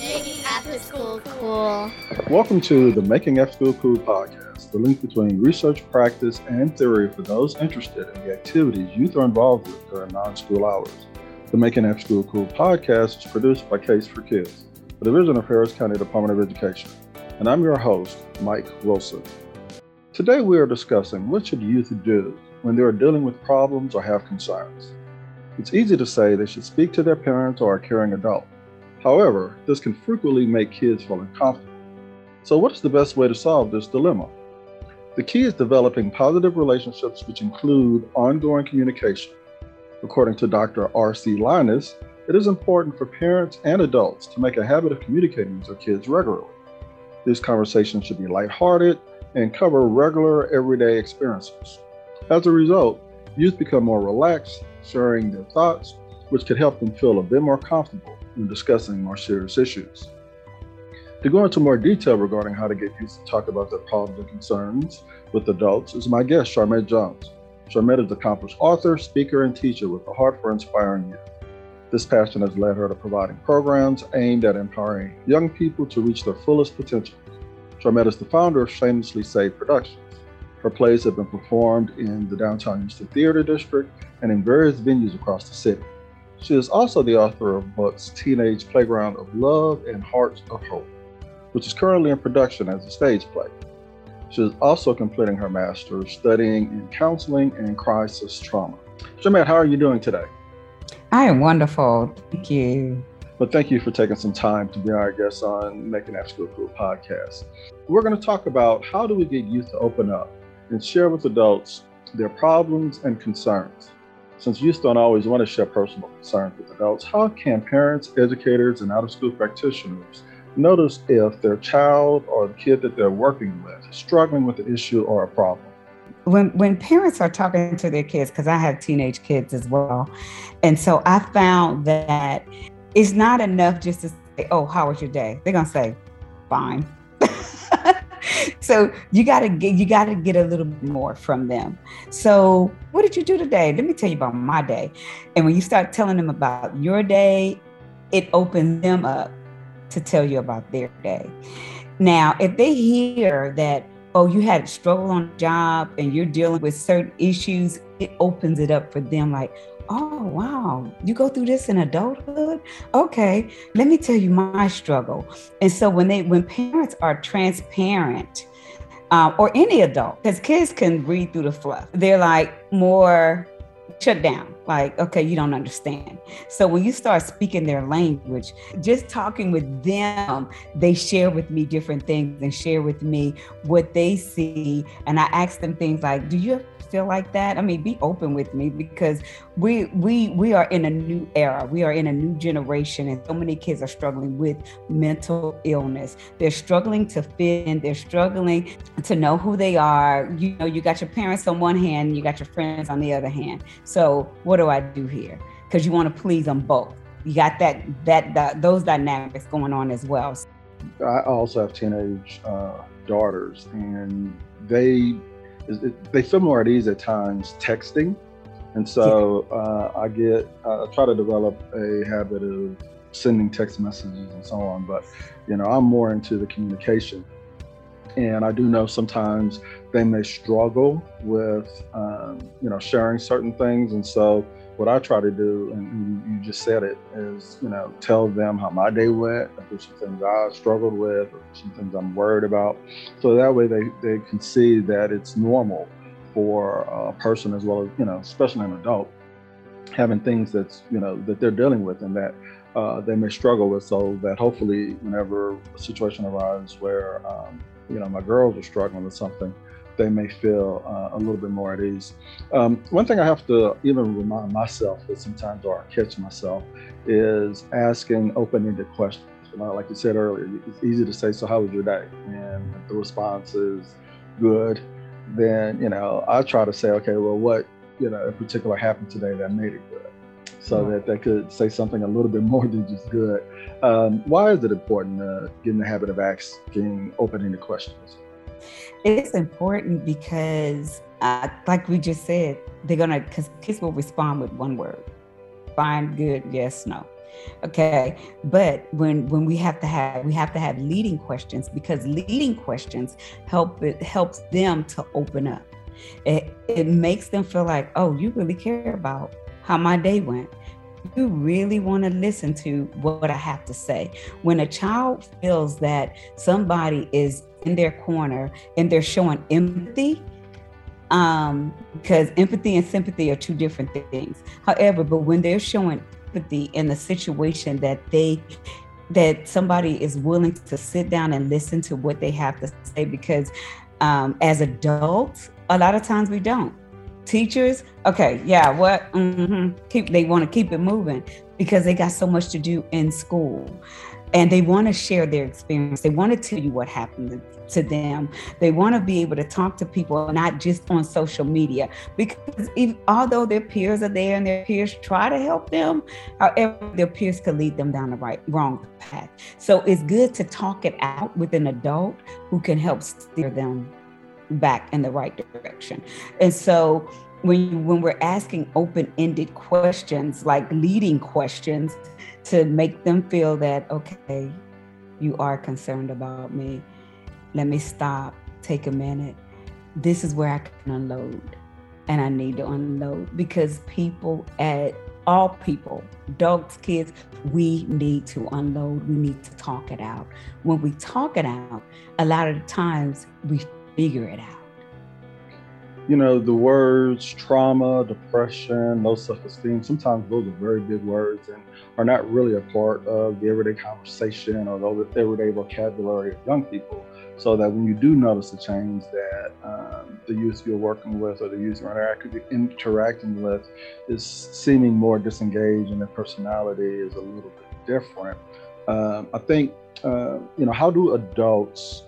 Making After School Cool. Welcome to the Making After School Cool podcast, the link between research, practice, and theory for those interested in the activities youth are involved with during non-school hours. The Making After School Cool podcast is produced by Case for Kids, a division of Harris County Department of Education, and I'm your host, Mike Wilson. Today we are discussing what should youth do when they are dealing with problems or have concerns. It's easy to say they should speak to their parents or a caring adult. However, this can frequently make kids feel uncomfortable. So what is the best way to solve this dilemma? The key is developing positive relationships which include ongoing communication. According to Dr. R.C. Linus, it is important for parents and adults to make a habit of communicating with their kids regularly. These conversations should be lighthearted and cover regular everyday experiences. As a result, youth become more relaxed, sharing their thoughts, which could help them feel a bit more comfortable when discussing more serious issues. To go into more detail regarding how to get youth to talk about their problems and concerns with adults is my guest, Charmette Jones. Charmette is an accomplished author, speaker, and teacher with a heart for inspiring youth. This passion has led her to providing programs aimed at empowering young people to reach their fullest potential. Charmette is the founder of Shamelessly Saved Productions. Her plays have been performed in the downtown Houston Theater District and in various venues across the city. She is also the author of books Teenage Playground of Love and Hearts of Hope, which is currently in production as a stage play. She is also completing her master's studying in counseling and crisis trauma. Charmette, how are you doing today? I am wonderful. Thank you. Well, thank you for taking some time to be our guest on Making After School Cool podcast. We're going to talk about how do we get youth to open up and share with adults their problems and concerns. Since youth don't always want to share personal concerns with adults, how can parents, educators, and out-of-school practitioners notice if their child or the kid that they're working with is struggling with an issue or a problem? When parents are talking to their kids, because I have teenage kids as well, and so I found that it's not enough just to say, oh, how was your day? They're going to say, fine. So you gotta get a little bit more from them. So what did you do today? Let me tell you about my day. And when you start telling them about your day, it opens them up to tell you about their day. Now, if they hear that, oh, you had a struggle on the job and you're dealing with certain issues, it opens it up for them like, oh, wow, you go through this in adulthood? Okay, let me tell you my struggle. And so when parents are transparent, or any adult, because kids can read through the fluff, they're like more shut down, like, okay, you don't understand. So when you start speaking their language, just talking with them, they share with me different things and share with me what they see. And I ask them things like, do you feel like that? I mean, be open with me, because we are in a new era. We are in a new generation, and so many kids are struggling with mental illness. They're struggling to fit in. They're struggling to know who they are. You know, you got your parents on one hand, you got your friends on the other hand. So what do I do here? Because you want to please them both. You got those dynamics going on as well. I also have teenage daughters, and they feel more at ease at times texting. And so I try to develop a habit of sending text messages and so on. But, you know, I'm more into the communication. And I do know sometimes they may struggle with, sharing certain things. And so what I try to do, and you just said it, is, you know, tell them how my day went, if there's some things I struggled with, or some things I'm worried about. So that way they can see that it's normal for a person, as well as, you know, especially an adult, having things that's, you know, that they're dealing with and that they may struggle with. So that hopefully whenever a situation arises where, my girls are struggling with something, they may feel a little bit more at ease. One thing I have to even remind myself that sometimes, or I catch myself, is asking open-ended questions. You know, like you said earlier, it's easy to say, so how was your day? And if the response is good, then, you know, I try to say, okay, well, what, you know, in particular happened today that made it good? So that they could say something a little bit more than just good. Why is it important to get in the habit of asking open-ended questions? It's important because, like we just said, because kids will respond with one word. Fine, good, yes, no. Okay. But when we have to have leading questions, because leading questions helps them to open up. It makes them feel like, oh, you really care about how my day went. You really want to listen to what I have to say. When a child feels that somebody is in their corner and they're showing empathy, because empathy and sympathy are two different things. However, but when they're showing empathy in a situation that somebody is willing to sit down and listen to what they have to say, because as adults, a lot of times we don't. Teachers, okay, yeah, what? Mm-hmm. They want to keep it moving because they got so much to do in school, and they want to share their experience. They want to tell you what happened to them. They want to be able to talk to people, not just on social media, because although their peers are there and their peers try to help them, however, their peers could lead them down the wrong path. So it's good to talk it out with an adult who can help steer them back in the right direction. And so when we're asking open-ended questions, like leading questions, to make them feel that, okay, you are concerned about me. Let me stop, take a minute. This is where I can unload, and I need to unload, because all people, adults, kids, we need to unload. We need to talk it out. When we talk it out, a lot of the times we figure it out. You know, the words trauma, depression, low self-esteem, sometimes those are very big words and are not really a part of the everyday conversation or the everyday vocabulary of young people. So that when you do notice a change that the youth you're working with or the youth you're interacting with is seeming more disengaged and their personality is a little bit different, I think, you know, how do adults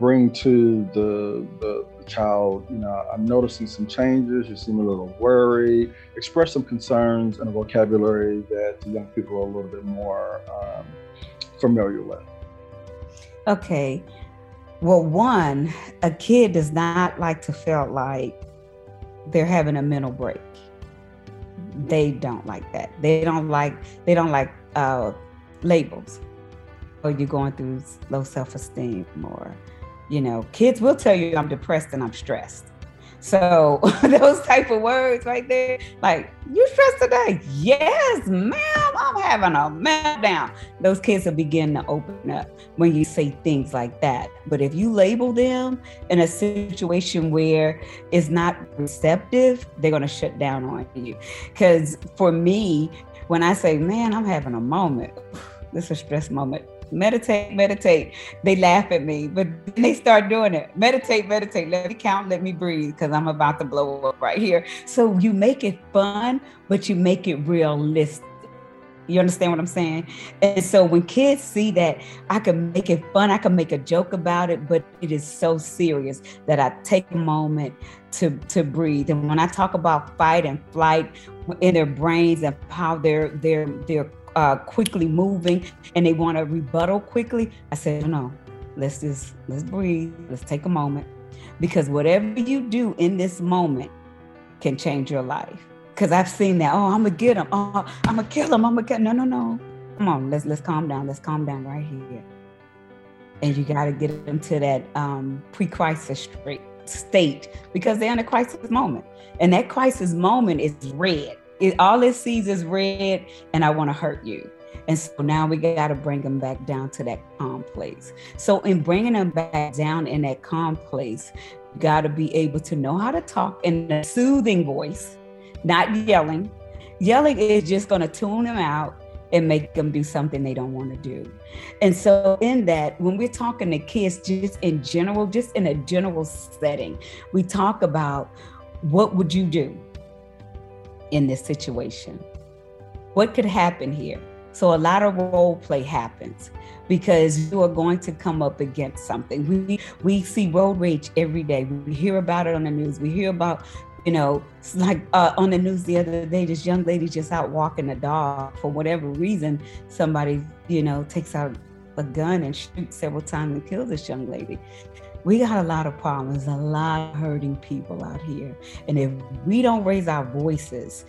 bring to the child, you know, I'm noticing some changes, you seem a little worried, express some concerns in a vocabulary that the young people are a little bit more familiar with? Okay, well, one, a kid does not like to feel like they're having a mental break. They don't like that. They don't like labels. Or you're going through low self-esteem, or, you know, kids will tell you I'm depressed and I'm stressed. So those type of words right there, like, you stressed today? Yes, ma'am, I'm having a meltdown. Those kids will begin to open up when you say things like that. But if you label them in a situation where it's not receptive, they're going to shut down on you. Because for me, when I say, man, I'm having a moment, this is a stress moment, meditate, they laugh at me, but then they start doing it. Meditate, let me count, let me breathe, because I'm about to blow up right here. So you make it fun, but you make it realistic. You understand what I'm saying? And so when kids see that I can make it fun, I can make a joke about it, but it is so serious that I take a moment to breathe. And when I talk about fight and flight in their brains and how they're quickly moving and they want to rebuttal quickly, I said, no, let's breathe. Let's take a moment, because whatever you do in this moment can change your life. Because I've seen that. Oh, I'm going to get him. Oh, I'm going to kill him. No. Come on. Let's calm down. Let's calm down right here. And you got to get them to that pre-crisis state, because they're in a crisis moment. And that crisis moment is red. All it sees is red, and I want to hurt you. And so now we got to bring them back down to that calm place. So in bringing them back down in that calm place, you got to be able to know how to talk in a soothing voice, not yelling. Yelling is just going to tune them out and make them do something they don't want to do. And so in that, when we're talking to kids, just in a general setting, we talk about, what would you do in this situation? What could happen here? So a lot of role play happens, because you are going to come up against something. We see road rage every day. We hear about it on the news. We hear about, you know, like on the news the other day, this young lady just out walking a dog. For whatever reason, somebody, you know, takes out a gun and shoots several times and kills this young lady. We got a lot of problems, a lot of hurting people out here. And if we don't raise our voices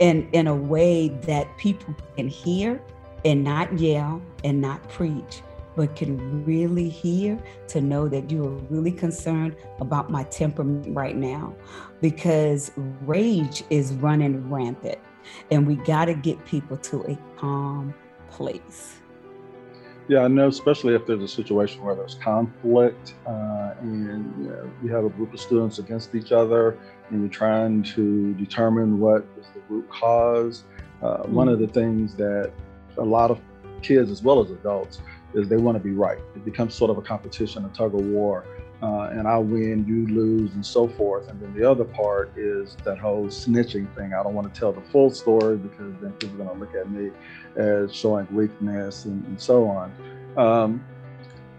in a way that people can hear, and not yell and not preach, but can really hear to know that you are really concerned about my temperament right now, because rage is running rampant and we got to get people to a calm place. Yeah, I know, especially if there's a situation where there's conflict and you have a group of students against each other and you're trying to determine what is the root cause. One of the things that a lot of kids as well as adults is they want to be right. It becomes sort of a competition, a tug of war, and I win, you lose, and so forth. And then the other part is that whole snitching thing. I don't want to tell the full story because then people are going to look at me as showing weakness and so on.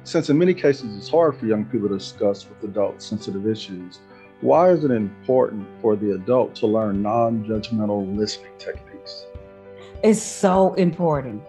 Since in many cases it's hard for young people to discuss with adults sensitive issues, why is it important for the adult to learn non-judgmental listening techniques? It's so important.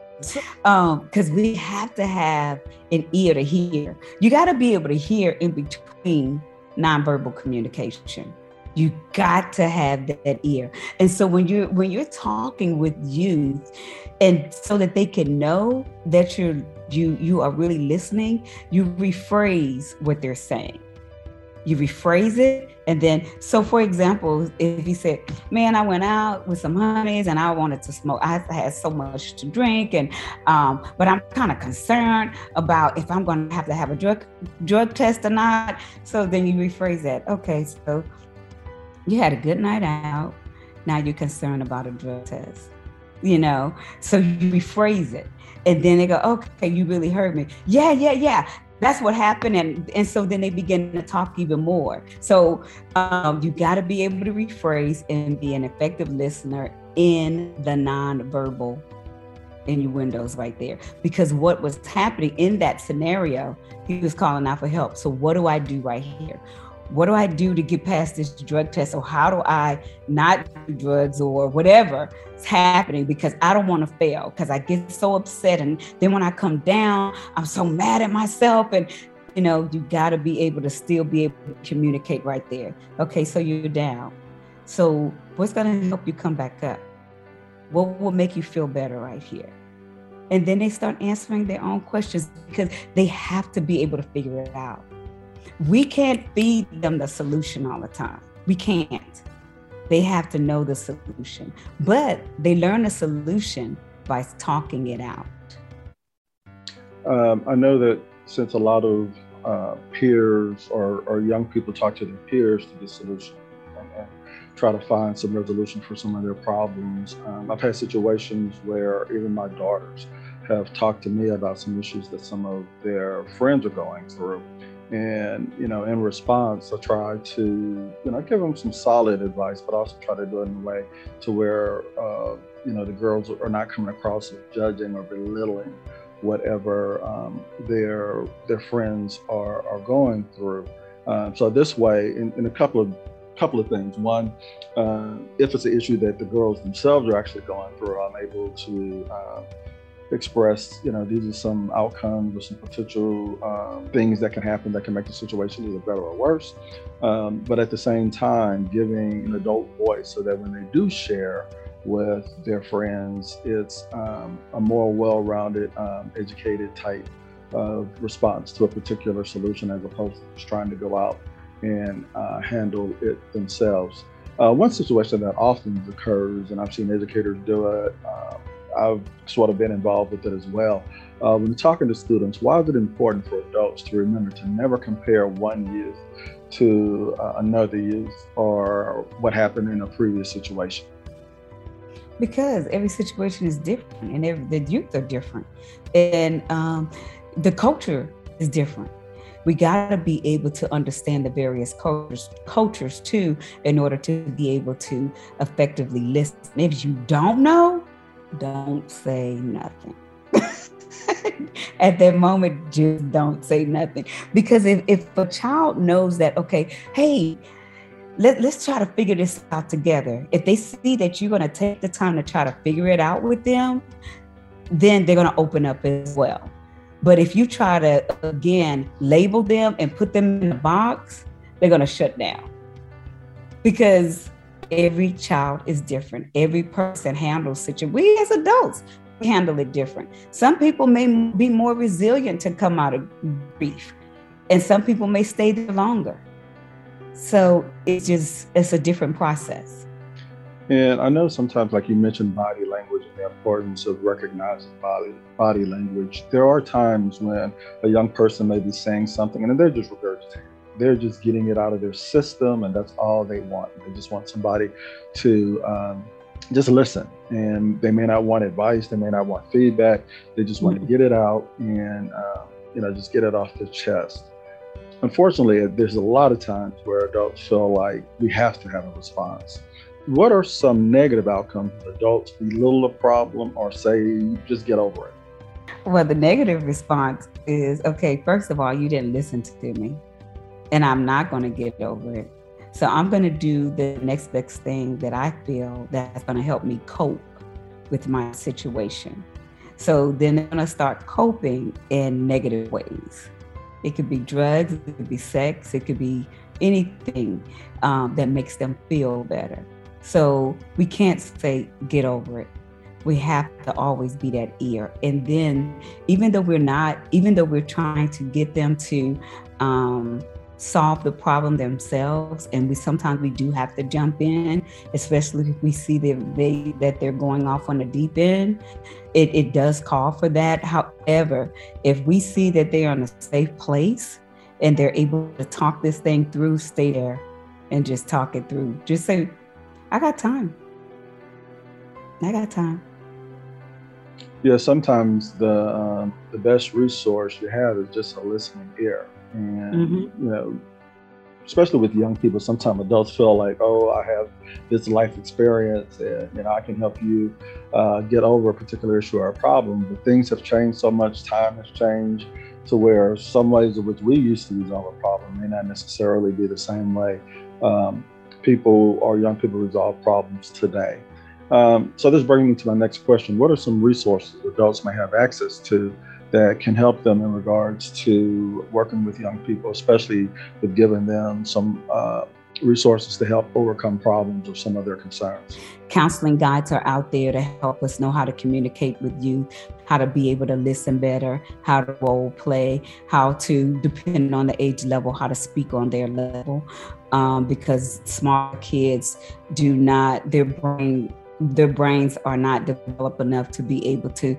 Because we have to have an ear to hear. You got to be able to hear in between nonverbal communication. You got to have that ear. And so when you're talking with youth, and so that they can know that you are really listening, you rephrase what they're saying. You rephrase it. And then, so for example, if he said, man, I went out with some honeys and I wanted to smoke, I had so much to drink, and but I'm kind of concerned about if I'm going to have a drug test or not. So then you rephrase that. Okay, so you had a good night out. Now you're concerned about a drug test, you know? So you rephrase it. And then they go, okay, you really heard me. Yeah. That's what happened. And so then they begin to talk even more. So you got to be able to rephrase and be an effective listener in the nonverbal innuendos right there. Because what was happening in that scenario, he was calling out for help. So what do I do right here? What do I do to get past this drug test? Or how do I not do drugs or whatever is happening? Because I don't want to fail, because I get so upset. And then when I come down, I'm so mad at myself. And, you know, you got to be able to still be able to communicate right there. Okay, so you're down. So what's going to help you come back up? What will make you feel better right here? And then they start answering their own questions, because they have to be able to figure it out. We can't feed them the solution all the time. We can't. They have to know the solution, but they learn the solution by talking it out. I know that since a lot of peers or young people talk to their peers to get solutions, try to find some resolution for some of their problems. I've had situations where even my daughters have talked to me about some issues that some of their friends are going through. And, you know, in response, I try to, you know, give them some solid advice, but also try to do it in a way to where, you know, the girls are not coming across as judging or belittling whatever their friends are going through. So this way, in a couple of things. One, if it's an issue that the girls themselves are actually going through, I'm able to express, you know, these are some outcomes or some potential things that can happen that can make the situation either better or worse. But at the same time, giving an adult voice so that when they do share with their friends, it's a more well-rounded, educated type of response to a particular solution, as opposed to just trying to go out and handle it themselves. One situation that often occurs, and I've seen educators do it, I've sort of been involved with it as well. When talking to students, why is it important for adults to remember to never compare one youth to another youth or what happened in a previous situation? Because every situation is different, and the youth are different, and the culture is different. We got to be able to understand the various cultures too, in order to be able to effectively listen. If you don't know, don't say nothing. At that moment, just don't say nothing. Because if a child knows that, okay, hey, let's try to figure this out together. If they see that you're going to take the time to try to figure it out with them, then they're going to open up as well. But if you try to, again, label them and put them in a box, they're going to shut down. Because every child is different. Every person handles situations. We as adults handle it different. Some people may be more resilient to come out of grief, and some people may stay there longer. So it's a different process. And I know sometimes, like you mentioned, body language and the importance of recognizing body language. There are times when a young person may be saying something and they're just regurgitating. They're just getting it out of their system, and that's all they want. They just want somebody to just listen. And they may not want advice. They may not want feedback. They just want to get it out and just get it off their chest. Unfortunately, there's a lot of times where adults feel like we have to have a response. What are some negative outcomes when adults belittle a problem or say, just get over it? Well, the negative response is, okay, first of all, you didn't listen to me, and I'm not going to get over it. So I'm going to do the next best thing that I feel that's going to help me cope with my situation. So then they're going to start coping in negative ways. It could be drugs, it could be sex, it could be anything that makes them feel better. So we can't say, get over it. We have to always be that ear. And then even though we're trying to get them to solve the problem themselves, and sometimes we do have to jump in, especially if we see that they're going off on the deep end, it does call for that. However, if we see that they're in a safe place and they're able to talk this thing through, stay there and just talk it through. Just say, I got time. Yeah, sometimes the best resource you have is just a listening ear. And, especially with young people, sometimes adults feel like, oh, I have this life experience and, I can help you get over a particular issue or a problem. But things have changed so much, time has changed to where some ways in which we used to resolve a problem may not necessarily be the same way people or young people resolve problems today. So this brings me to my next question. What are some resources adults may have access to that can help them in regards to working with young people, especially with giving them some resources to help overcome problems or some of their concerns? Counseling guides are out there to help us know how to communicate with youth, how to be able to listen better, how to role play, how to, depending on the age level, how to speak on their level, because smart kids their brains are not developed enough to be able to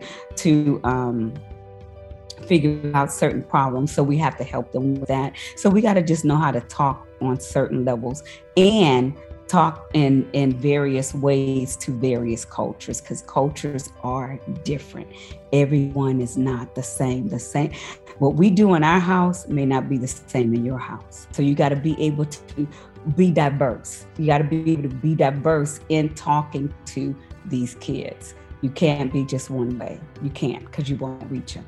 figure out certain problems. So we have to help them with that. So we got to just know how to talk on certain levels and talk in various ways to various cultures, because cultures are different. Everyone is not the same. What we do in our house may not be the same in your house. So you got to be able to be diverse. You got to be able to be diverse in talking to these kids. You can't be just one way. You can't, because you won't reach them.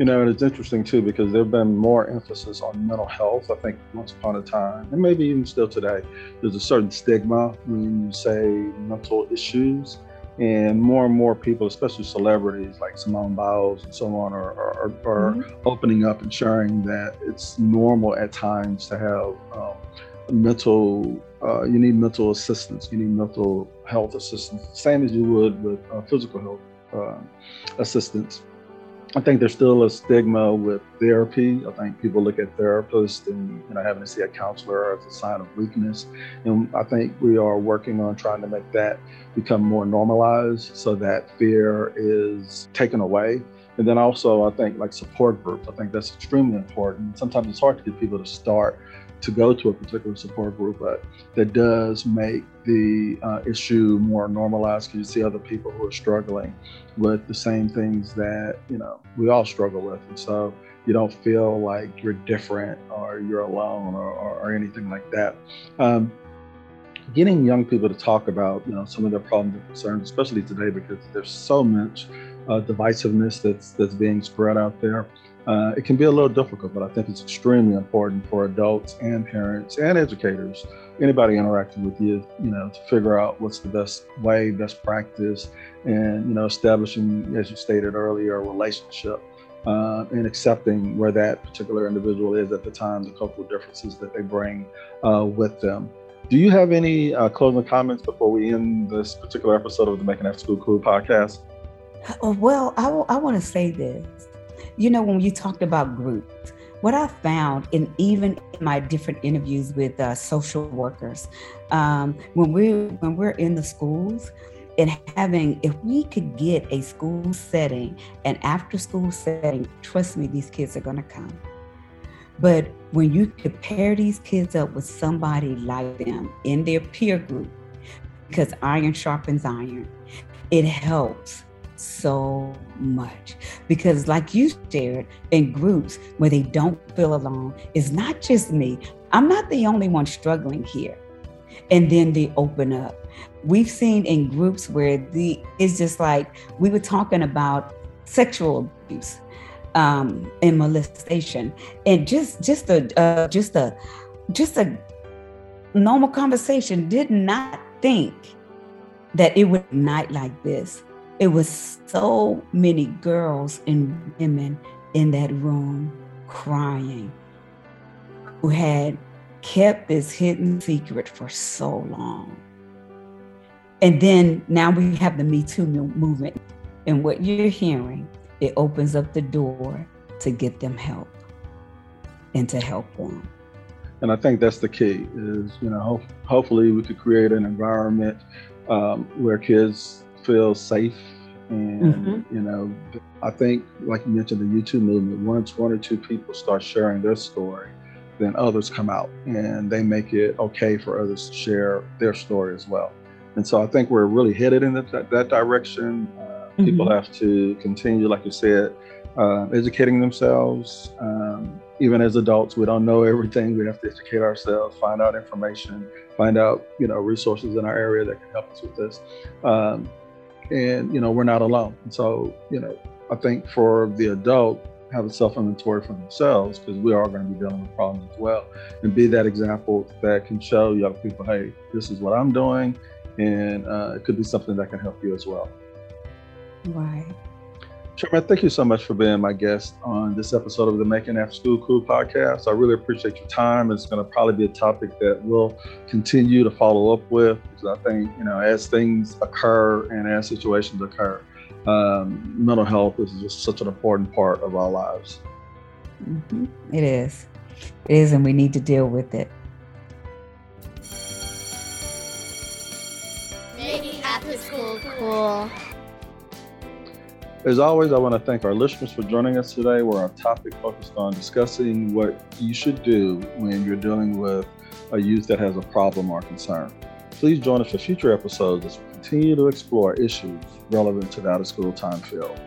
And it's interesting too, because there've been more emphasis on mental health. I think once upon a time, and maybe even still today, there's a certain stigma when you say mental issues, and more people, especially celebrities like Simone Biles and so on, are opening up and sharing that it's normal at times to have you need mental assistance, you need mental health assistance, same as you would with physical health assistance. I think there's still a stigma with therapy. I think people look at therapists and having to see a counselor as a sign of weakness. And I think we are working on trying to make that become more normalized so that fear is taken away. And then also, I think support groups, I think that's extremely important. Sometimes it's hard to get people to start to go to a particular support group, but that does make the issue more normalized, because you see other people who are struggling with the same things that we all struggle with, and so you don't feel like you're different or you're alone or anything like that. Getting young people to talk about some of their problems and concerns, especially today, because there's so much divisiveness that's being spread out there. It can be a little difficult, but I think it's extremely important for adults and parents and educators, anybody interacting with youth, to figure out what's the best way, best practice, and establishing, as you stated earlier, a relationship and accepting where that particular individual is at the time, the cultural differences that they bring with them. Do you have any closing comments before we end this particular episode of the Making After School Cool podcast? Well, I want to say this. You know, when you talked about groups, what I found, and even in my different interviews with social workers, when we're in the schools and if we could get a school setting, an after-school setting, trust me, these kids are going to come. But when you could pair these kids up with somebody like them in their peer group, because iron sharpens iron, it helps so much. Because like you shared, in groups where they don't feel alone, it's not just me. I'm not the only one struggling here. And then they open up. We've seen in groups where it's just like, we were talking about sexual abuse and molestation, and just a normal conversation. Did not think that it would ignite like this. It was so many girls and women in that room crying, who had kept this hidden secret for so long. And then now we have the Me Too movement. And what you're hearing, it opens up the door to get them help and to help them. And I think that's the key is, you know, hopefully we could create an environment where kids feel safe. And, mm-hmm. you know, I think, like you mentioned, the YouTube movement, once one or two people start sharing their story, then others come out and they make it okay for others to share their story as well. And so I think we're really headed in that direction. Mm-hmm. People have to continue, like you said, educating themselves. Even as adults, we don't know everything. We have to educate ourselves, find out information, find out, you know, resources in our area that can help us with this. And, you know, we're not alone. And so, you know, I think for the adult, have a self-inventory for themselves, because we are going to be dealing with problems as well, and be that example that can show young people, hey, this is what I'm doing, and it could be something that can help you as well. Right. Charmette, thank you so much for being my guest on this episode of the Making After School Cool podcast. I really appreciate your time. It's going to probably be a topic that we'll continue to follow up with, because I think, you know, as things occur and as situations occur, mental health is just such an important part of our lives. Mm-hmm. It is, and we need to deal with it. Making After School Cool. As always, I want to thank our listeners for joining us today, where our topic focused on discussing what you should do when you're dealing with a youth that has a problem or concern. Please join us for future episodes as we continue to explore issues relevant to the out-of-school time field.